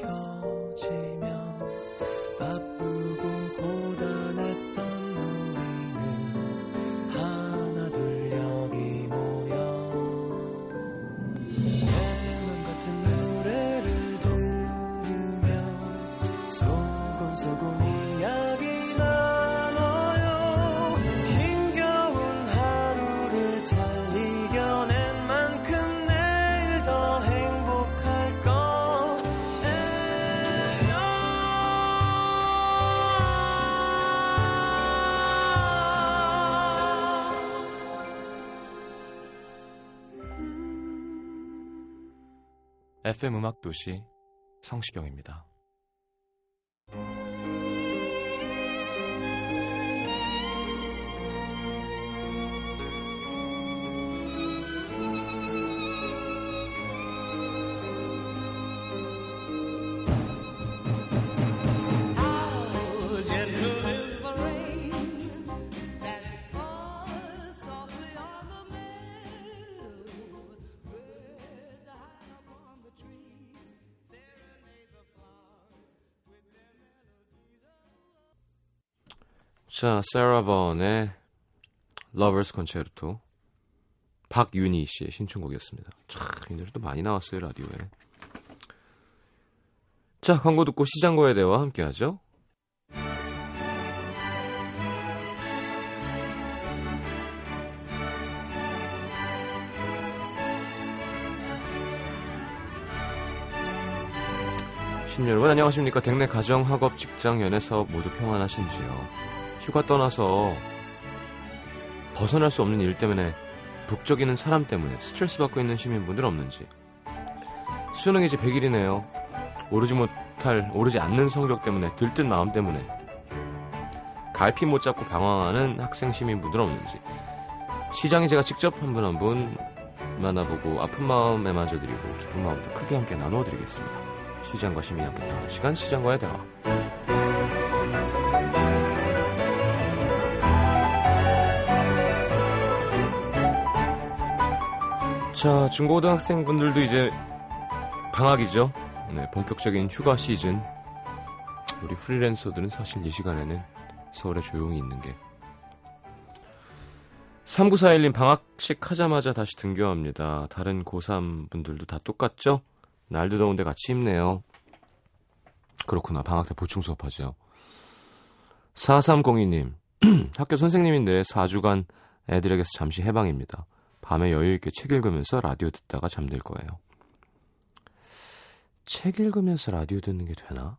켜지면 바쁘고 고단했던 우리는 하나 둘 여기 모여 대만 같은 노래를 들으며 소곤소곤 이야기 나눠요. 힘겨운 하루를 잘 이겨낸 만큼 내일 더 행복할 거예요. FM 음악도시 성시경입니다. 자, 세라 번의 Lover's Concerto, 박윤희 씨의 신청곡이었습니다. 참, 이 노래도 많이 나왔어요, 라디오에. 자, 광고 듣고 시장과의 대화 함께하죠. 시민 여러분 안녕하십니까. 댁내 가정, 학업, 직장, 연애, 사업 모두 평안하신지요? 휴가 떠나서 벗어날 수 없는 일 때문에 북적이는 사람 때문에 스트레스 받고 있는 시민분들 없는지. 수능이 이제 100일이네요. 오르지 않는 성적 때문에 들뜬 마음 때문에 갈피 못 잡고 방황하는 학생 시민분들 없는지. 시장에 제가 직접 한 분 한 분 만나보고 아픈 마음에 마저드리고 기쁜 마음도 크게 함께 나누어드리겠습니다. 시장과 시민이 함께 대화하는 시간, 시장과의 대화. 자, 중고등학생분들도 이제 방학이죠. 네, 본격적인 휴가 시즌. 우리 프리랜서들은 사실 이 시간에는 서울에 조용히 있는 게. 3941님, 방학식 하자마자 다시 등교합니다. 다른 고3분들도 다 똑같죠? 날도 더운데 같이 힘내요. 그렇구나, 방학 때 보충 수업하죠. 4302님, 학교 선생님인데 4주간 애들에게서 잠시 해방입니다. 밤에 여유있게 책 읽으면서 라디오 듣다가 잠들 거예요. 책 읽으면서 라디오 듣는 게 되나?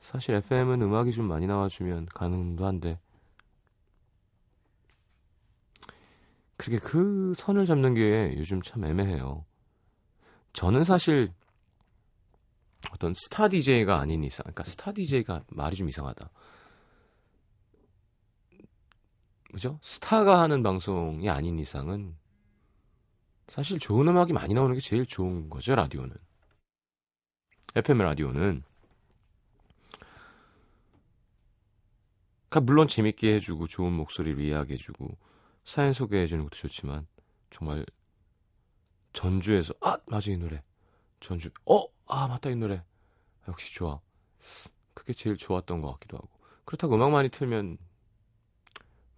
사실 FM은 음악이 좀 많이 나와주면 가능도 한데 그렇게 그 선을 잡는 게 요즘 참 애매해요. 저는 사실 어떤 스타 DJ가 아닌 이상, 그러니까 스타 DJ가 말이 좀 이상하다. 그죠? 스타가 하는 방송이 아닌 이상은 사실 좋은 음악이 많이 나오는 게 제일 좋은 거죠, 라디오는. FM 라디오는. 그러니까 물론 재밌게 해주고 좋은 목소리로 이야기해주고 사연 소개해주는 것도 좋지만 정말 전주에서 아! 맞아, 이 노래. 전주, 아! 맞다, 이 노래. 역시 좋아. 그게 제일 좋았던 것 같기도 하고. 그렇다고 음악 많이 틀면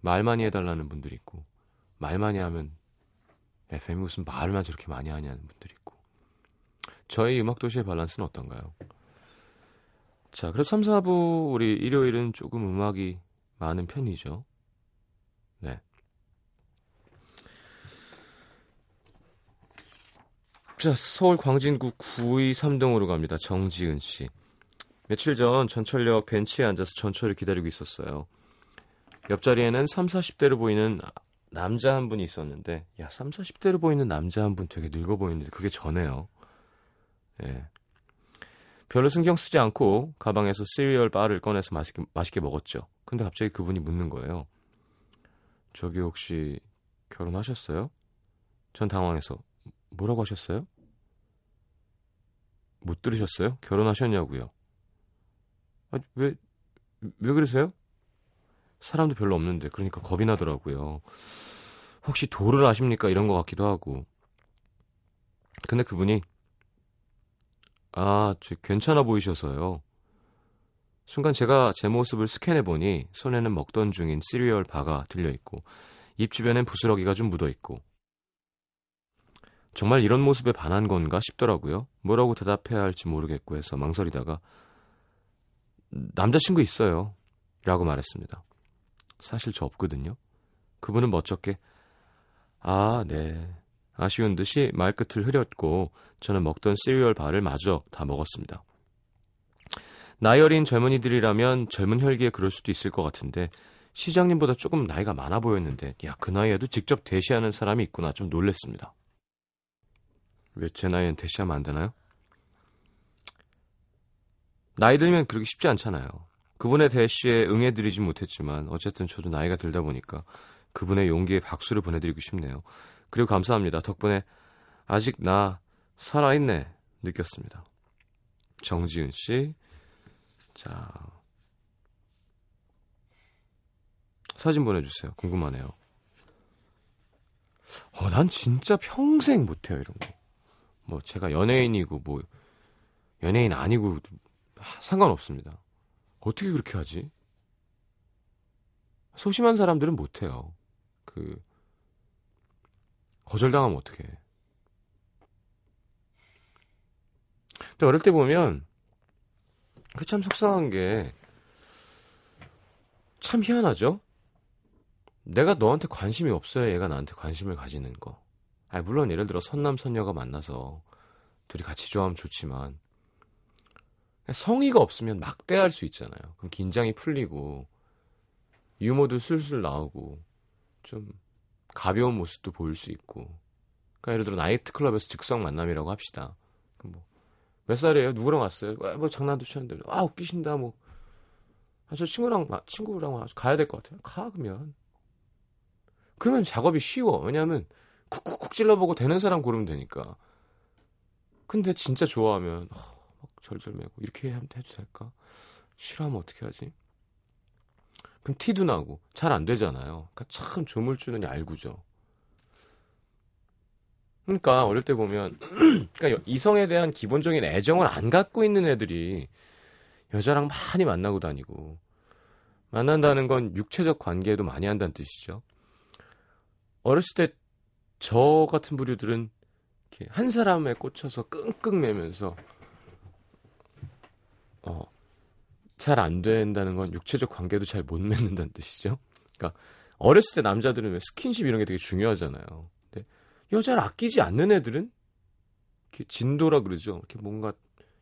말 많이 해달라는 분들이 있고, 말 많이 하면 FM이 무슨 말만 저렇게 많이 하냐는 분들이 있고. 저희 음악도시의 밸런스는 어떤가요? 자, 그래도 3, 4부 우리 일요일은 조금 음악이 많은 편이죠. 네. 자, 서울 광진구 9의 3동으로 갑니다. 정지은 씨. 며칠 전 전철역 벤치에 앉아서 전철을 기다리고 있었어요. 옆자리에는 30-40대로 보이는 남자 한 분이 있었는데, 야, 30-40대로 보이는 남자 한 분 되게 늙어 보이는데 그게 저네요. 예. 별로 신경 쓰지 않고 가방에서 시리얼 바를 꺼내서 맛있게 먹었죠. 근데 갑자기 그분이 묻는 거예요. 저기 혹시 결혼하셨어요? 전 당황해서 뭐라고 하셨어요? 못 들으셨어요? 결혼하셨냐고요. 아니, 왜 그러세요? 사람도 별로 없는데 그러니까 겁이 나더라고요. 혹시 도를 아십니까? 이런 것 같기도 하고. 근데 그분이 저 괜찮아 보이셔서요. 순간 제가 제 모습을 스캔해보니 손에는 먹던 중인 시리얼 바가 들려있고 입 주변엔 부스러기가 좀 묻어있고 정말 이런 모습에 반한 건가 싶더라고요. 뭐라고 대답해야 할지 모르겠고 해서 망설이다가 남자친구 있어요 라고 말했습니다. 사실 저 없거든요. 그분은 멋쩍게 네 아쉬운 듯이 말끝을 흐렸고 저는 먹던 시리얼 바를 마저 다 먹었습니다. 나이 어린 젊은이들이라면 젊은 혈기에 그럴 수도 있을 것 같은데 시장님보다 조금 나이가 많아 보였는데 그 나이에도 직접 대시하는 사람이 있구나 좀 놀랬습니다. 왜 제 나이엔 대시하면 안 되나요? 나이 들면 그렇게 쉽지 않잖아요. 그분의 대시에 응해드리지 못했지만 어쨌든 저도 나이가 들다 보니까 그분의 용기에 박수를 보내드리고 싶네요. 그리고 감사합니다. 덕분에 아직 나 살아있네 느꼈습니다. 정지은씨. 자, 사진 보내주세요. 궁금하네요. 난 진짜 평생 못해요 이런 거. 뭐 제가 연예인이고 뭐 연예인 아니고 상관없습니다. 어떻게 그렇게 하지? 소심한 사람들은 못해요. 거절당하면 어떡해. 근데 어릴 때 보면 그 참 속상한 게 참 희한하죠? 내가 너한테 관심이 없어야 얘가 나한테 관심을 가지는 거. 물론 예를 들어 선남 선녀가 만나서 둘이 같이 좋아하면 좋지만 성의가 없으면 막대할 수 있잖아요. 그럼 긴장이 풀리고 유머도 술술 나오고 좀 가벼운 모습도 보일 수 있고. 그러니까 예를 들어 나이트클럽에서 즉석 만남이라고 합시다. 몇 살이에요? 누구랑 왔어요? 장난도 치는데 웃기신다 저 친구랑 가야 될 것 같아요. 가. 그러면 작업이 쉬워. 왜냐하면 쿡쿡쿡 찔러보고 되는 사람 고르면 되니까. 근데 진짜 좋아하면 막 절절매고 이렇게 해도 될까? 싫어하면 어떻게 하지? 그럼 티도 나고 잘 안 되잖아요. 그러니까 참 조물주는 얄구죠. 그러니까 어릴 때 보면 그러니까 이성에 대한 기본적인 애정을 안 갖고 있는 애들이 여자랑 많이 만나고 다니고 만난다는 건 육체적 관계도 많이 한다는 뜻이죠. 어렸을 때 저 같은 부류들은 이렇게 한 사람에 꽂혀서 끙끙매면서 잘 안 된다는 건 육체적 관계도 잘 못 맺는다는 뜻이죠. 그러니까 어렸을 때 남자들은 왜 스킨십 이런 게 되게 중요하잖아요. 근데 여자를 아끼지 않는 애들은 이렇게 진도라 그러죠. 이렇게 뭔가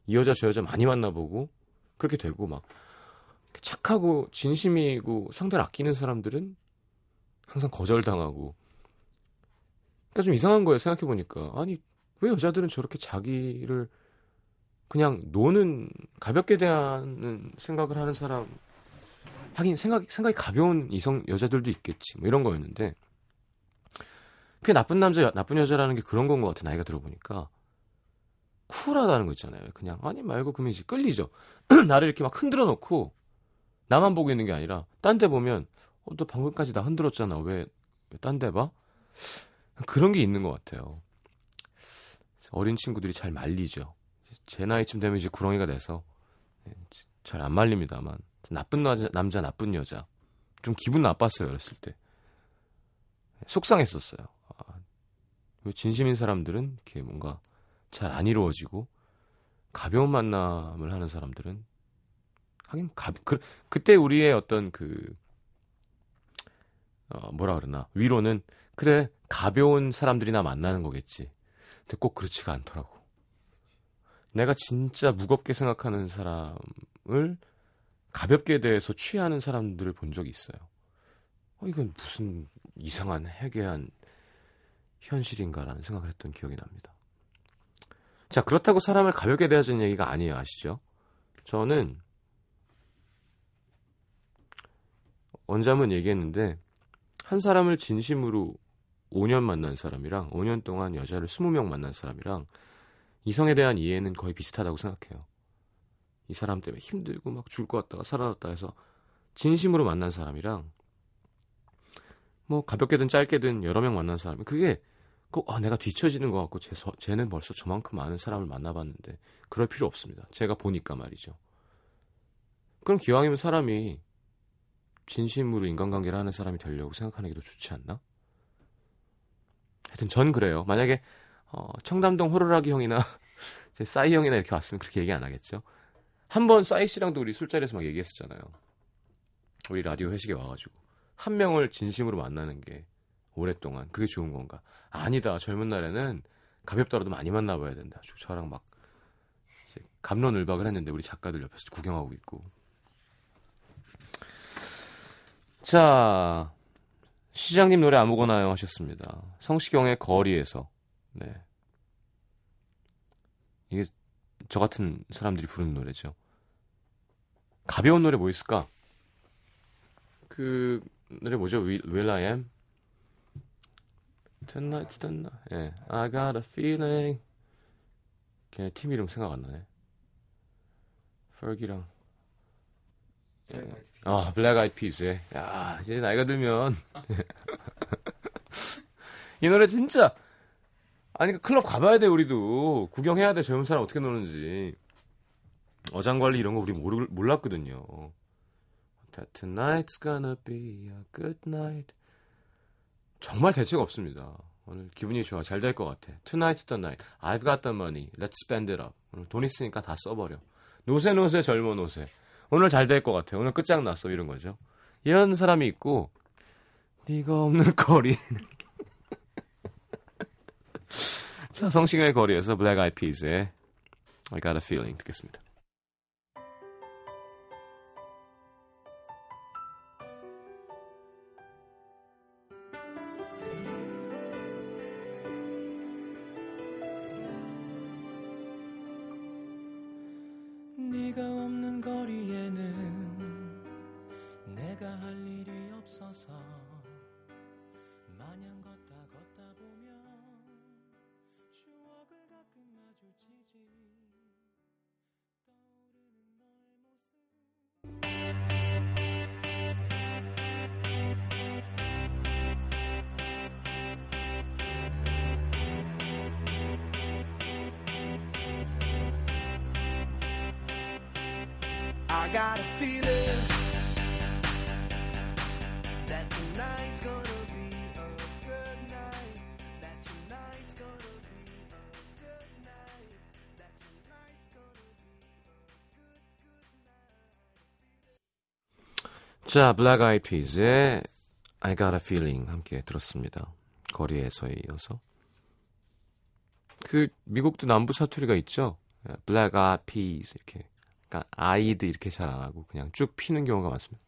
이 여자 저 여자 많이 만나보고 그렇게 되고 막 착하고 진심이고 상대를 아끼는 사람들은 항상 거절당하고. 그러니까 좀 이상한 거예요. 생각해보니까 왜 여자들은 저렇게 자기를 그냥 노는 가볍게 대하는 생각을 하는 사람. 하긴 생각이 가벼운 이성 여자들도 있겠지 이런 거였는데 그게 나쁜 남자 나쁜 여자라는 게 그런 건 것 같아. 나이가 들어보니까 쿨하다는 거 있잖아요. 그냥 말고 그러면 이제 끌리죠. 나를 이렇게 막 흔들어 놓고 나만 보고 있는 게 아니라 딴 데 보면 너 방금까지 나 흔들었잖아. 왜 딴 데 봐? 그런 게 있는 것 같아요. 어린 친구들이 잘 말리죠. 제 나이쯤 되면 이제 구렁이가 돼서 잘 안 말립니다만 나쁜 남자 나쁜 여자 좀 기분 나빴어요. 어렸을 때 속상했었어요. 진심인 사람들은 이렇게 뭔가 잘 안 이루어지고 가벼운 만남을 하는 사람들은 하긴 그때 우리의 어떤 뭐라 그러나 위로는 그래 가벼운 사람들이나 만나는 거겠지. 근데 꼭 그렇지가 않더라고. 내가 진짜 무겁게 생각하는 사람을 가볍게 대해서 취하는 사람들을 본 적이 있어요. 이건 무슨 이상한 해괴한 현실인가라는 생각을 했던 기억이 납니다. 자, 그렇다고 사람을 가볍게 대하자는 얘기가 아니에요. 아시죠? 저는 언제 한번 얘기했는데 한 사람을 진심으로 5년 만난 사람이랑 5년 동안 여자를 20명 만난 사람이랑 이성에 대한 이해는 거의 비슷하다고 생각해요. 이 사람 때문에 힘들고 막 죽을 것 같다가 살아났다 해서 진심으로 만난 사람이랑 뭐 가볍게든 짧게든 여러 명 만난 사람, 그게 꼭 내가 뒤처지는 것 같고 쟤는 벌써 저만큼 많은 사람을 만나봤는데, 그럴 필요 없습니다. 제가 보니까 말이죠. 그럼 기왕이면 사람이 진심으로 인간관계를 하는 사람이 되려고 생각하는 게 더 좋지 않나? 하여튼 전 그래요. 만약에 청담동 호루라기 형이나 제 싸이 형이나 이렇게 왔으면 그렇게 얘기 안 하겠죠. 한번 싸이 씨랑도 우리 술자리에서 막 얘기했었잖아요. 우리 라디오 회식에 와가지고 한 명을 진심으로 만나는 게 오랫동안 그게 좋은 건가? 아니다. 젊은 날에는 가볍더라도 많이 만나봐야 된다. 저랑 막 갑론을박을 했는데 우리 작가들 옆에서 구경하고 있고. 자, 시장님 노래 아무거나요 하셨습니다. 성시경의 거리에서. 네, 이게 저 같은 사람들이 부르는 노래죠. 가벼운 노래 뭐 있을까? 그 노래 뭐죠? Will I am? Tonight's the night. 예, I got a feeling. 걔네 팀 이름 생각 안 나네. 펄기랑. 예. 아, Black Eyed Peas. 예. 야, 이제 나이가 들면 이 노래 진짜. 아니, 클럽 가봐야 돼. 우리도 구경해야 돼. 젊은 사람 어떻게 노는지. 어장관리 이런 거 우리 몰랐거든요. Tonight's gonna be a good night. 정말 대책 없습니다. 오늘 기분이 좋아. 잘 될 것 같아. Tonight's the night. I've got the money. Let's spend it up. 오늘 돈 있으니까 다 써버려. 노세노세 젊어 노세. 오늘 잘 될 것 같아. 오늘 끝장났어. 이런 거죠. 이런 사람이 있고, 네가 없는 거리. 자, 성시경의 거리에서 Black Eyed Peas의 I got a feeling 듣겠습니다. 네가 없는 거리에는 내가 할 일이 없어서 마냥 걷다 보면 추억을 가끔 마주치지. 떠오르는 너의 모습. I got a feeling that tonight's gonna 자, Black Eyed Peas의 I got a feeling 함께 들었습니다. 거리에서에 이어서. 그 미국도 남부 사투리가 있죠. Black Eyed Peas 이렇게. 그러니까 아이드 이렇게 잘 안 하고 그냥 쭉 피는 경우가 많습니다.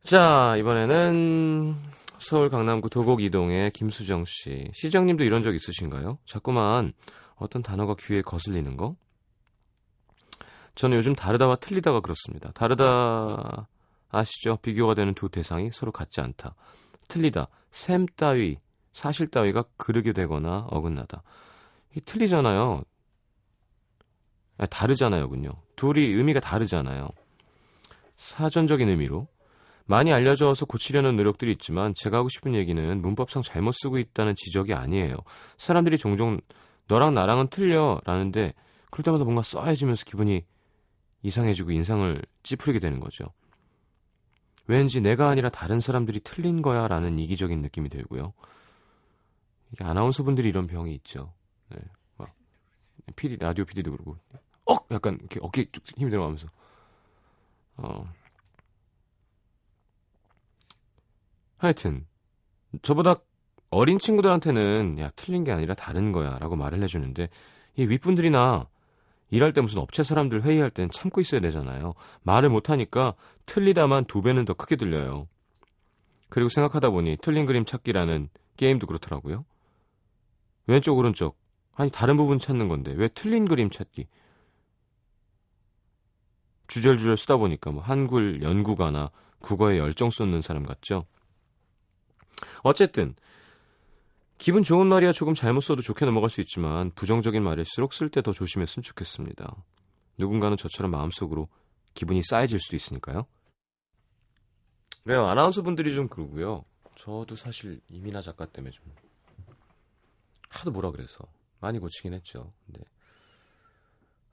자, 이번에는 서울 강남구 도곡 이동의 김수정 씨. 시장님도 이런 적 있으신가요? 자꾸만 어떤 단어가 귀에 거슬리는 거? 저는 요즘 다르다와 틀리다가 그렇습니다. 다르다 아시죠? 비교가 되는 두 대상이 서로 같지 않다. 틀리다, 셈 따위, 사실 따위가 그르게 되거나 어긋나다. 이 틀리잖아요. 아니, 다르잖아요,군요. 둘이 의미가 다르잖아요. 사전적인 의미로. 많이 알려져서 고치려는 노력들이 있지만 제가 하고 싶은 얘기는 문법상 잘못 쓰고 있다는 지적이 아니에요. 사람들이 종종 너랑 나랑은 틀려 라는데 그럴 때마다 뭔가 써야지면서 기분이 이상해지고 인상을 찌푸리게 되는 거죠. 왠지 내가 아니라 다른 사람들이 틀린 거야 라는 이기적인 느낌이 들고요. 이게 아나운서분들이 이런 병이 있죠. 네, 막 PD, 라디오 PD도 그러고 약간 이렇게 어깨 쭉 힘이 들어가면서 하여튼 저보다 어린 친구들한테는 야 틀린 게 아니라 다른 거야 라고 말을 해주는데, 이 윗분들이나 일할 때 무슨 업체 사람들 회의할 땐 참고 있어야 되잖아요. 말을 못하니까 틀리다만 두 배는 더 크게 들려요. 그리고 생각하다 보니 틀린 그림 찾기라는 게임도 그렇더라고요. 왼쪽 오른쪽, 아니 다른 부분 찾는 건데 왜 틀린 그림 찾기. 주절주절 쓰다 보니까 뭐 한글 연구가나 국어에 열정 쏟는 사람 같죠. 어쨌든 기분 좋은 말이야 조금 잘못 써도 좋게 넘어갈 수 있지만 부정적인 말일수록 쓸 때 더 조심했으면 좋겠습니다. 누군가는 저처럼 마음속으로 기분이 싸해질 수도 있으니까요. 그래요. 아나운서분들이 좀 그러고요. 저도 사실 이민아 작가 때문에 좀 하도 뭐라 그래서 많이 고치긴 했죠. 근데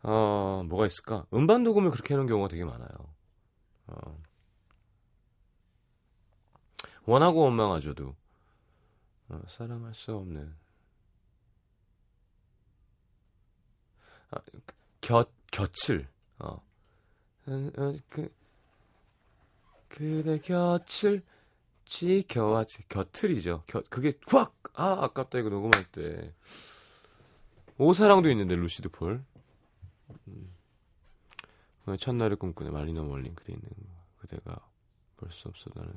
뭐가 있을까? 음반 녹음을 그렇게 하는 경우가 되게 많아요. 원하고 원망하죠도 사랑할 수 없는 곁을 그대 곁을 지켜왔지. 곁틀이죠. 그게 확! 아, 아깝다. 이거 녹음할 때. 오사랑도 있는데, 루시드 폴. 첫날을 꿈꾸네. 말리너 멀린 그대 있는 그대가 볼 수 없어. 나는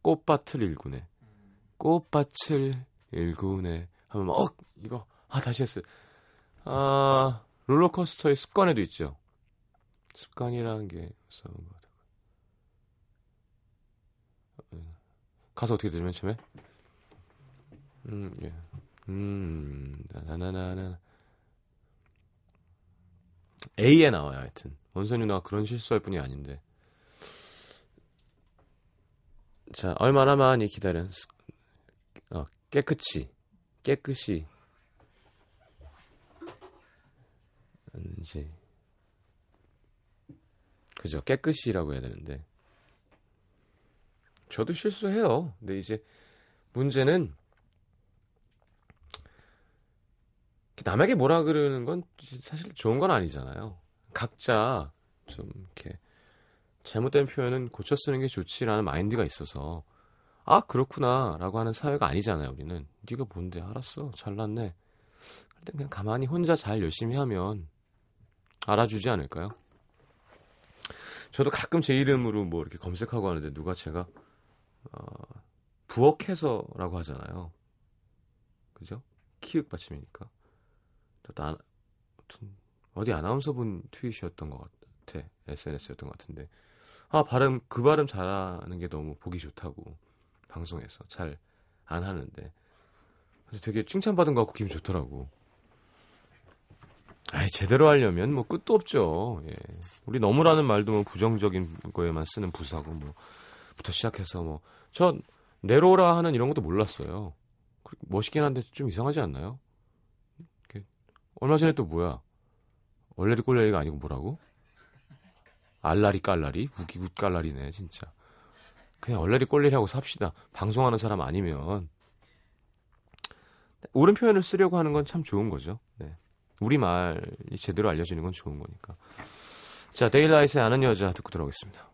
꽃밭을 일구네. 꽃밭을 일구네. 하면 막, 이거. 아, 다시 했어요. 아, 롤러코스터의 습관에도 있죠. 습관이라는 게 무서운 것 같아요. 가사 어떻게 들으면 처음에? 예. 나나나나. A에 나와요, 하여튼. 원선이 누나가 그런 실수할 뿐이 아닌데. 자, 얼마나 많이 기다려. 깨끗이. 아는지. 그죠, 깨끗이라고 해야 되는데. 저도 실수해요. 근데 이제 문제는 남에게 뭐라 그러는 건 사실 좋은 건 아니잖아요. 각자 좀 이렇게 잘못된 표현은 고쳐 쓰는 게 좋지라는 마인드가 있어서 아 그렇구나 라고 하는 사회가 아니잖아요. 우리는 네가 뭔데 알았어 잘났네. 일단 그냥 가만히 혼자 잘 열심히 하면 알아주지 않을까요? 저도 가끔 제 이름으로 뭐 이렇게 검색하고 하는데 누가 제가 부엌에서라고 하잖아요. 그죠? 키읔 받침이니까. 어디 아나운서분 트윗이었던 것 같아. SNS였던 것 같은데. 아, 그 발음 잘하는 게 너무 보기 좋다고. 방송에서. 잘 안 하는데. 근데 되게 칭찬받은 것 같고 기분 좋더라고. 아이, 제대로 하려면 뭐 끝도 없죠. 예. 우리 너무라는 말도 뭐 부정적인 거에만 쓰는 부사고 뭐부터 시작해서 뭐. 저 네로라 하는 이런 것도 몰랐어요. 멋있긴 한데 좀 이상하지 않나요? 얼마 전에 또 뭐야? 얼레리 꼴레리가 아니고 뭐라고? 알라리 깔라리? 우기굿 깔라리네 진짜. 그냥 얼레리 꼴레리하고 삽시다. 방송하는 사람 아니면. 옳은 표현을 쓰려고 하는 건 참 좋은 거죠. 네. 우리말이 제대로 알려지는 건 좋은 거니까. 자, 데일라이트의 아는 여자 듣고 들어오겠습니다.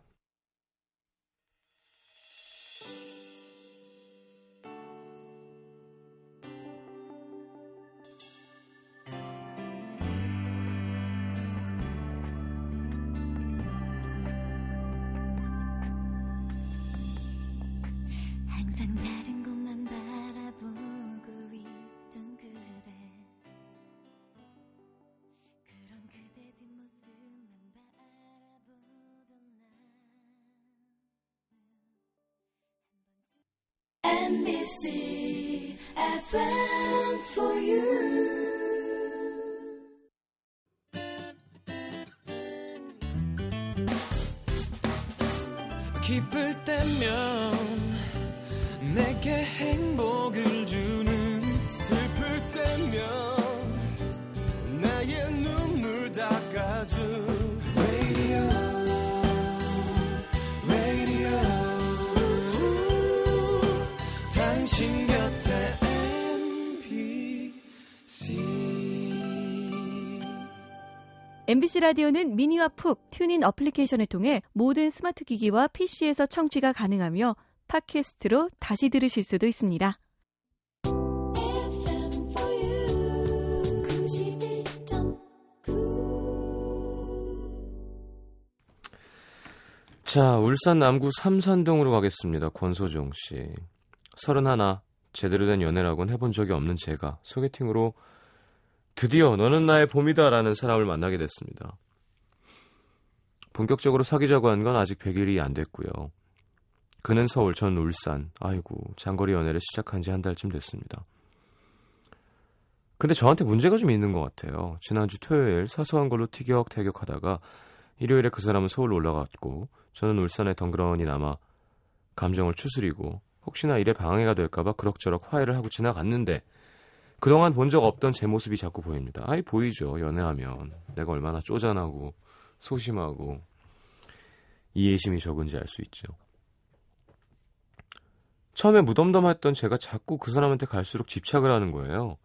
MBC FM for you. 기쁠 때면 내게 행복을 주는 슬플 때면 나의 눈물 닦아준 MBC 라디오는 미니와 푹 튜닝 어플리케이션을 통해 모든 스마트 기기와 PC에서 청취가 가능하며 팟캐스트로 다시 들으실 수도 있습니다. 자, 울산 남구 삼산동으로 가겠습니다. 권소종 씨. 31, 제대로 된 연애라고는 해본 적이 없는 제가 소개팅으로 드디어 너는 나의 봄이다 라는 사람을 만나게 됐습니다. 본격적으로 사귀자고 한 건 아직 100일이 안 됐고요. 그는 서울, 전 울산. 아이고, 장거리 연애를 시작한 지 한 달쯤 됐습니다. 근데 저한테 문제가 좀 있는 것 같아요. 지난주 토요일 사소한 걸로 티격태격하다가 일요일에 그 사람은 서울로 올라갔고 저는 울산에 덩그러니 남아 감정을 추스리고 혹시나 일에 방해가 될까봐 그럭저럭 화해를 하고 지나갔는데 그동안 본 적 없던 제 모습이 자꾸 보입니다. 아이 보이죠. 연애하면 내가 얼마나 쪼잔하고 소심하고 이해심이 적은지 알 수 있죠. 처음에 무덤덤했던 제가 자꾸 그 사람한테 갈수록 집착을 하는 거예요.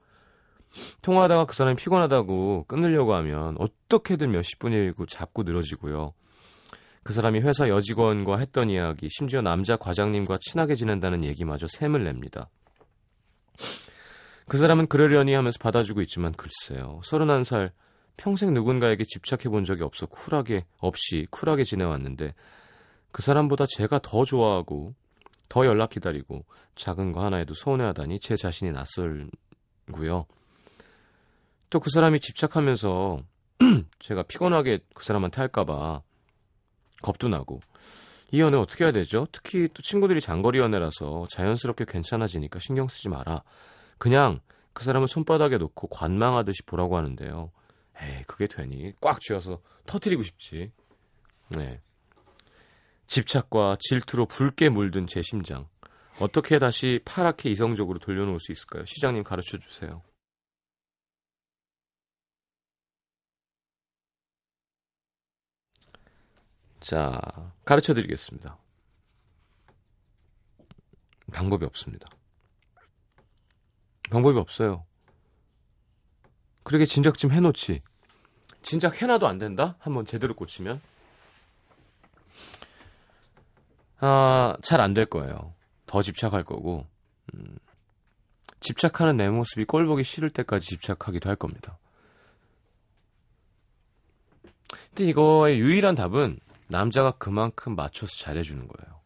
통화하다가 그 사람이 피곤하다고 끊으려고 하면 어떻게든 몇십 분이고 자꾸 늘어지고요. 그 사람이 회사 여직원과 했던 이야기, 심지어 남자 과장님과 친하게 지낸다는 얘기마저 샘을 냅니다. 그 사람은 그러려니 하면서 받아주고 있지만 글쎄요. 31살 평생 누군가에게 집착해본 적이 없어 쿨하게 지내왔는데 그 사람보다 제가 더 좋아하고 더 연락 기다리고 작은 거 하나에도 서운해하다니 제 자신이 낯설고요. 또 그 사람이 집착하면서 제가 피곤하게 그 사람한테 할까봐 겁도 나고 이 연애 어떻게 해야 되죠? 특히 또 친구들이 장거리 연애라서 자연스럽게 괜찮아지니까 신경 쓰지 마라. 그냥 그 사람을 손바닥에 놓고 관망하듯이 보라고 하는데요. 에이 그게 되니? 꽉 쥐어서 터뜨리고 싶지. 네. 집착과 질투로 붉게 물든 제 심장. 어떻게 다시 파랗게 이성적으로 돌려놓을 수 있을까요? 시장님 가르쳐주세요. 자, 가르쳐드리겠습니다. 방법이 없습니다. 방법이 없어요. 그렇게 진작 좀 해놓지. 진작 해놔도 안 된다? 한번 제대로 꽂히면? 잘 안 될 거예요. 더 집착할 거고 집착하는 내 모습이 꼴보기 싫을 때까지 집착하기도 할 겁니다. 근데 이거의 유일한 답은 남자가 그만큼 맞춰서 잘해주는 거예요.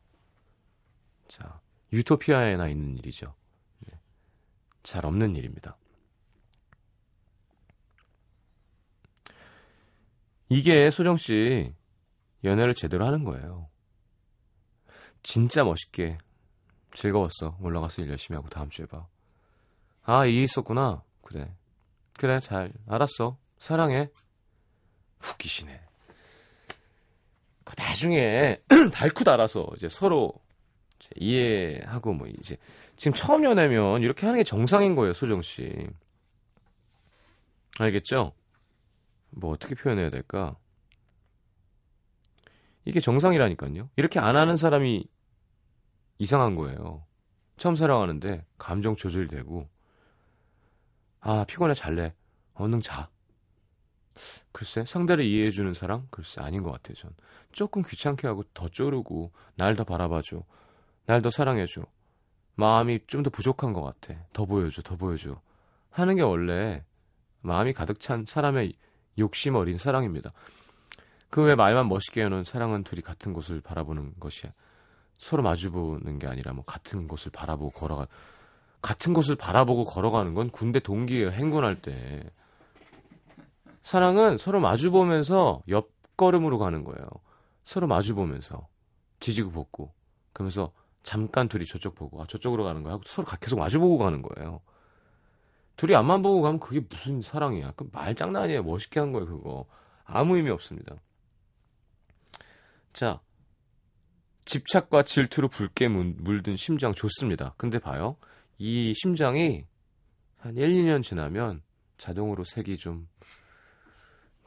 자, 유토피아에나 있는 일이죠. 네. 잘 없는 일입니다. 이게 소정씨 연애를 제대로 하는 거예요. 진짜 멋있게 즐거웠어. 올라가서 일 열심히 하고 다음 주에 봐. 아, 이 일 있었구나. 그래 잘 알았어. 사랑해. 웃기시네. 그 나중에 달쿰 알아서 이제 서로 이제 이해하고 뭐 이제 지금 처음 연애면 이렇게 하는 게 정상인 거예요, 소정 씨. 알겠죠? 뭐 어떻게 표현해야 될까? 이게 정상이라니까요. 이렇게 안 하는 사람이 이상한 거예요. 처음 사랑하는데 감정 조절되고 아 피곤해 잘래 얼른 자. 글쎄 상대를 이해해주는 사람? 글쎄 아닌 것 같아요. 전 조금 귀찮게 하고 더 쪼르고 날 더 바라봐줘. 날 더 사랑해줘. 마음이 좀 더 부족한 것 같아. 더 보여줘 하는 게 원래 마음이 가득 찬 사람의 욕심 어린 사랑입니다. 그 외 말만 멋있게 해놓은 사랑은 둘이 같은 곳을 바라보는 것이야. 서로 마주보는 게 아니라 뭐 같은 곳을 바라보고 걸어가는 건 군대 동기예요. 행군할 때 사랑은 서로 마주보면서 옆걸음으로 가는 거예요. 서로 마주보면서 지지고 볶고 그러면서 잠깐 둘이 저쪽 보고 아 저쪽으로 가는 거야 하고 서로 계속 마주보고 가는 거예요. 둘이 앞만 보고 가면 그게 무슨 사랑이야. 그 말장난이에요. 멋있게 한 거예요. 그거 아무 의미 없습니다. 자, 집착과 질투로 붉게 물든 심장 좋습니다. 근데 봐요. 이 심장이 한 1, 2년 지나면 자동으로 색이 좀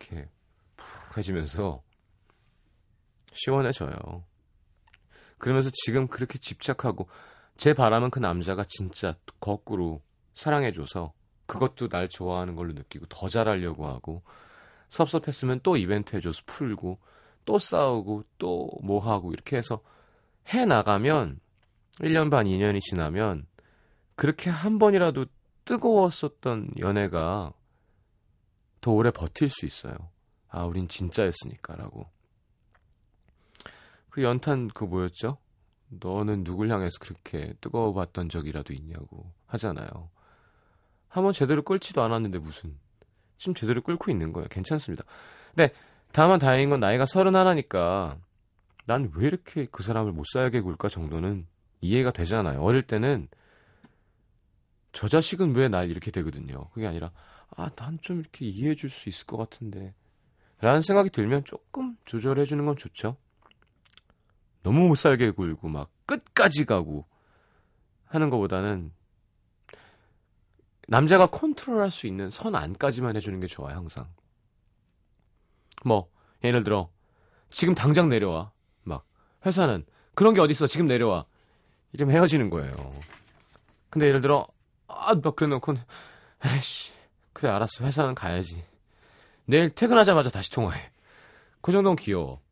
이렇게 푹해지면서 시원해져요. 그러면서 지금 그렇게 집착하고 제 바람은 그 남자가 진짜 거꾸로 사랑해줘서 그것도 날 좋아하는 걸로 느끼고 더 잘하려고 하고 섭섭했으면 또 이벤트 해줘서 풀고 또 싸우고 또 뭐하고 이렇게 해서 해나가면 1년 반 2년이 지나면 그렇게 한 번이라도 뜨거웠었던 연애가 더 오래 버틸 수 있어요. 아, 우린 진짜였으니까 라고. 그 연탄 그 뭐였죠? 너는 누굴 향해서 그렇게 뜨거워 봤던 적이라도 있냐고 하잖아요. 한번 제대로 끓지도 않았는데 무슨 지금 제대로 끓고 있는 거예요. 괜찮습니다. 근데 다만 다행인 건 나이가 31이니까 난 왜 이렇게 그 사람을 못 살게 굴까 정도는 이해가 되잖아요. 어릴 때는 저 자식은 왜 날 이렇게 되거든요. 그게 아니라 아, 난 좀 이렇게 이해해 줄 수 있을 것 같은데 라는 생각이 들면 조금 조절해 주는 건 좋죠. 너무 못 살게 굴고 막 끝까지 가고 하는 것보다는 남자가 컨트롤할 수 있는 선 안까지만 해주는 게 좋아요, 항상. 뭐 예를 들어 지금 당장 내려와, 막 회사는 그런 게 어딨어, 지금 내려와, 이러면 헤어지는 거예요. 근데 예를 들어 막 그래놓고 에이씨 그래 알았어, 회사는 가야지, 내일 퇴근하자마자 다시 통화해, 그 정도는 귀여워.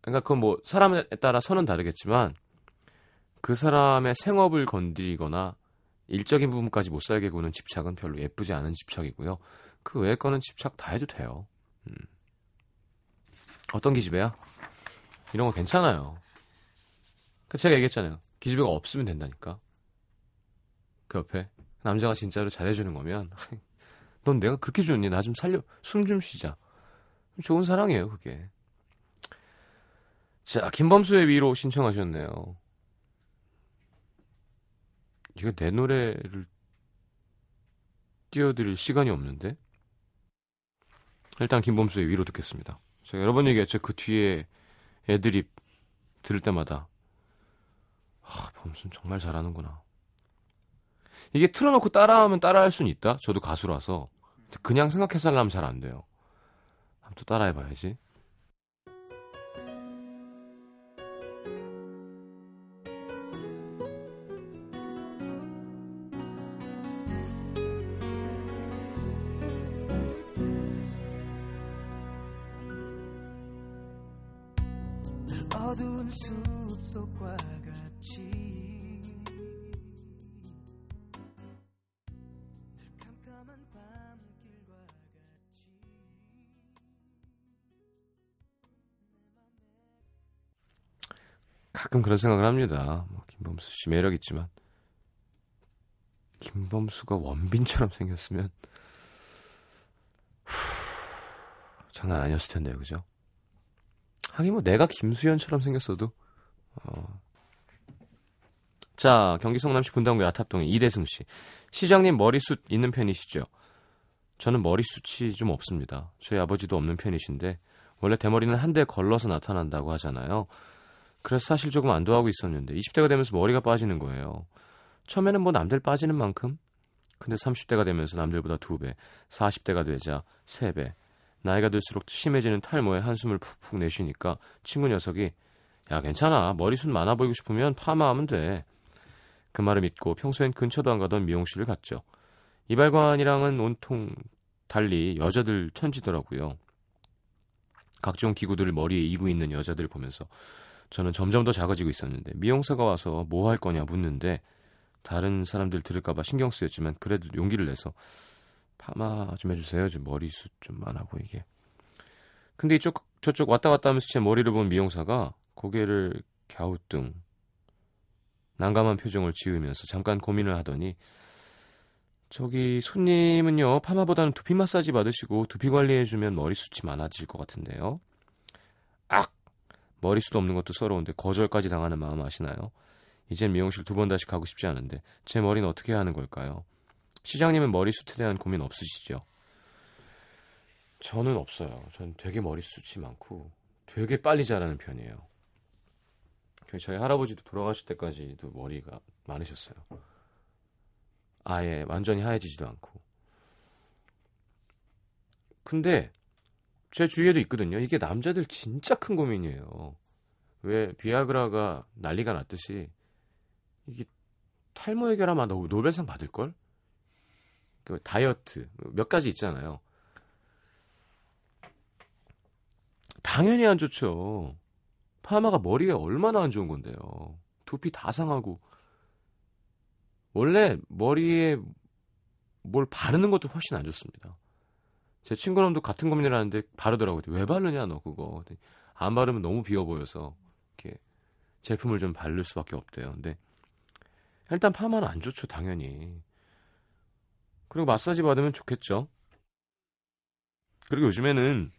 그러니까 그건 뭐 사람에 따라 선은 다르겠지만 그 사람의 생업을 건드리거나 일적인 부분까지 못 살게 구는 집착은 별로 예쁘지 않은 집착이고요. 그 외의 거는 집착 다 해도 돼요. 어떤 기집애야? 이런 거 괜찮아요. 제가 얘기했잖아요. 기집애가 없으면 된다니까. 그 옆에 남자가 진짜로 잘해주는 거면 넌 내가 그렇게 좋니? 나 좀 살려. 숨 좀 쉬자. 좋은 사랑이에요, 그게. 자, 김범수의 위로 신청하셨네요. 이거 내 노래를 띄워드릴 시간이 없는데? 일단 김범수의 위로 듣겠습니다. 제가 여러 번 얘기했죠. 그 뒤에 애드립 들을 때마다 범수는 정말 잘하는구나. 이게 틀어놓고 따라하면 따라할 수는 있다. 저도 가수라서. 그냥 생각해서 하려면 잘 안 돼요. 한번 또 따라해봐야지. 가끔 그런 생각을 합니다. 김범수 씨 매력 있지만 김범수가 원빈처럼 생겼으면 장난 아니었을 텐데요, 그죠? 하긴 뭐 내가 김수현처럼 생겼어도 자, 경기 성남시 군당구 야탑동의 이대승 씨. 시장님 머리숱 있는 편이시죠? 저는 머리숱이 좀 없습니다. 저희 아버지도 없는 편이신데 원래 대머리는 한 대 걸러서 나타난다고 하잖아요. 그래서 사실 조금 안도하고 있었는데 20대가 되면서 머리가 빠지는 거예요. 처음에는 뭐 남들 빠지는 만큼, 근데 30대가 되면서 남들보다 2배, 40대가 되자 3배, 나이가 들수록 심해지는 탈모에 한숨을 푹푹 내쉬니까 친구 녀석이 야 괜찮아, 머리숱 많아 보이고 싶으면 파마하면 돼, 그 말을 믿고 평소엔 근처도 안 가던 미용실을 갔죠. 이발관이랑은 온통 달리 여자들 천지더라고요. 각종 기구들을 머리에 이고 있는 여자들 보면서 저는 점점 더 작아지고 있었는데 미용사가 와서 뭐 할 거냐 묻는데 다른 사람들 들을까 봐 신경 쓰였지만 그래도 용기를 내서 파마 좀 해주세요, 지금 머리숱 좀 많아 보이게. 근데 이쪽 저쪽 왔다 갔다 하면서 제 머리를 본 미용사가 고개를 갸우뚱 난감한 표정을 지으면서 잠깐 고민을 하더니 저기 손님은요 파마보다는 두피 마사지 받으시고 두피 관리해주면 머리숱이 많아질 것 같은데요. 머리숱도 없는 것도 서러운데 거절까지 당하는 마음 아시나요? 이젠 미용실 2번 다시 가고 싶지 않은데 제 머리는 어떻게 해야 하는 걸까요? 시장님은 머리숱에 대한 고민 없으시죠? 저는 없어요. 저는 되게 머리숱이 많고 되게 빨리 자라는 편이에요. 저희 할아버지도 돌아가실 때까지도 머리가 많으셨어요. 아예 완전히 하얘지지도 않고. 근데 제 주위에도 있거든요. 이게 남자들 진짜 큰 고민이에요. 왜 비아그라가 난리가 났듯이 이게 탈모 해결하면 아마 노벨상 받을걸? 그 다이어트 몇 가지 있잖아요. 당연히 안 좋죠. 파마가 머리에 얼마나 안 좋은 건데요. 두피 다 상하고. 원래 머리에 뭘 바르는 것도 훨씬 안 좋습니다. 제 친구놈도 같은 고민을 하는데 바르더라고요. 왜 바르냐 너 그거. 안 바르면 너무 비어 보여서 이렇게 제품을 좀 바를 수밖에 없대요. 근데 일단 파마는 안 좋죠, 당연히. 그리고 마사지 받으면 좋겠죠. 그리고 요즘에는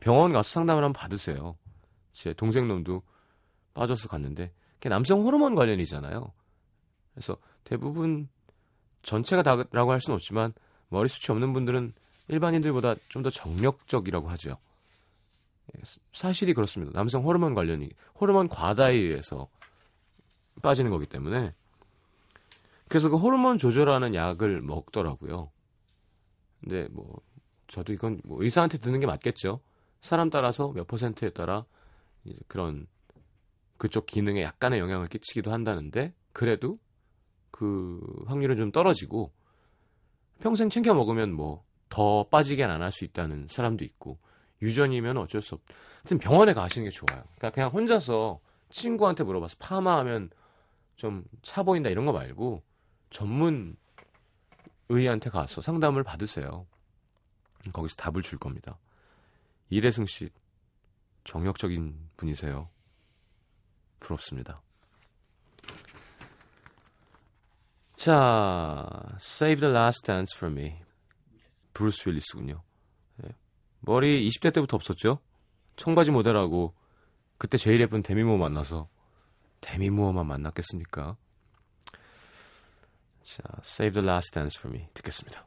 병원 가서 상담을 한번 받으세요. 제 동생놈도 빠져서 갔는데 그게 남성 호르몬 관련이잖아요. 그래서 대부분 전체가 다라고 할 수는 없지만 머리숱이 없는 분들은 일반인들보다 좀 더 정력적이라고 하죠. 사실이 그렇습니다. 남성 호르몬 관련이 호르몬 과다에 의해서 빠지는 거기 때문에. 그래서 그 호르몬 조절하는 약을 먹더라고요. 근데 뭐 저도 이건 뭐 의사한테 듣는 게 맞겠죠. 사람 따라서 몇 퍼센트에 따라 이제 그런 그쪽 기능에 약간의 영향을 끼치기도 한다는데 그래도 그 확률은 좀 떨어지고 평생 챙겨 먹으면 뭐 더 빠지긴 안 할 수 있다는 사람도 있고 유전이면 어쩔 수 없. 하여튼 병원에 가시는 게 좋아요. 그러니까 그냥 혼자서 친구한테 물어봐서 파마하면 좀 차 보인다 이런 거 말고 전문 의한테 가서 상담을 받으세요. 거기서 답을 줄 겁니다. 이대승 씨 정력적인 분이세요. 부럽습니다. 자, Save the last dance for me. 브루스 윌리스군요. 머리 20대 때부터 없었죠. 청바지 모델하고 그때 제일 예쁜 데미 무어 만나서 데미 무어만 만났겠습니까? 자, Save the last dance for me 듣겠습니다.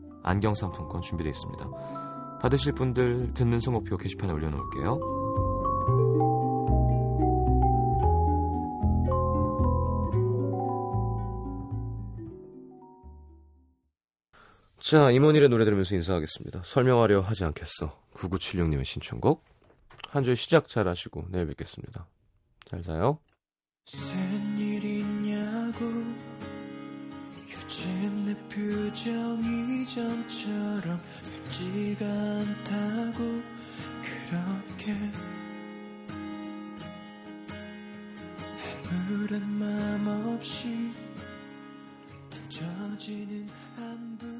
안경 상품권 준비되어 있습니다. 받으실 분들 듣는 성목표 게시판에 올려놓을게요. 자, 임원일의 노래 들으면서 인사하겠습니다. 설명하려 하지 않겠어. 9976님의 신청곡. 한 주의 시작 잘 하시고 내일 뵙겠습니다. 잘 자요. 요즘 내 표정이 이전처럼 밝지가 않다고 그렇게 아무런 맘 없이 던져지는 한 분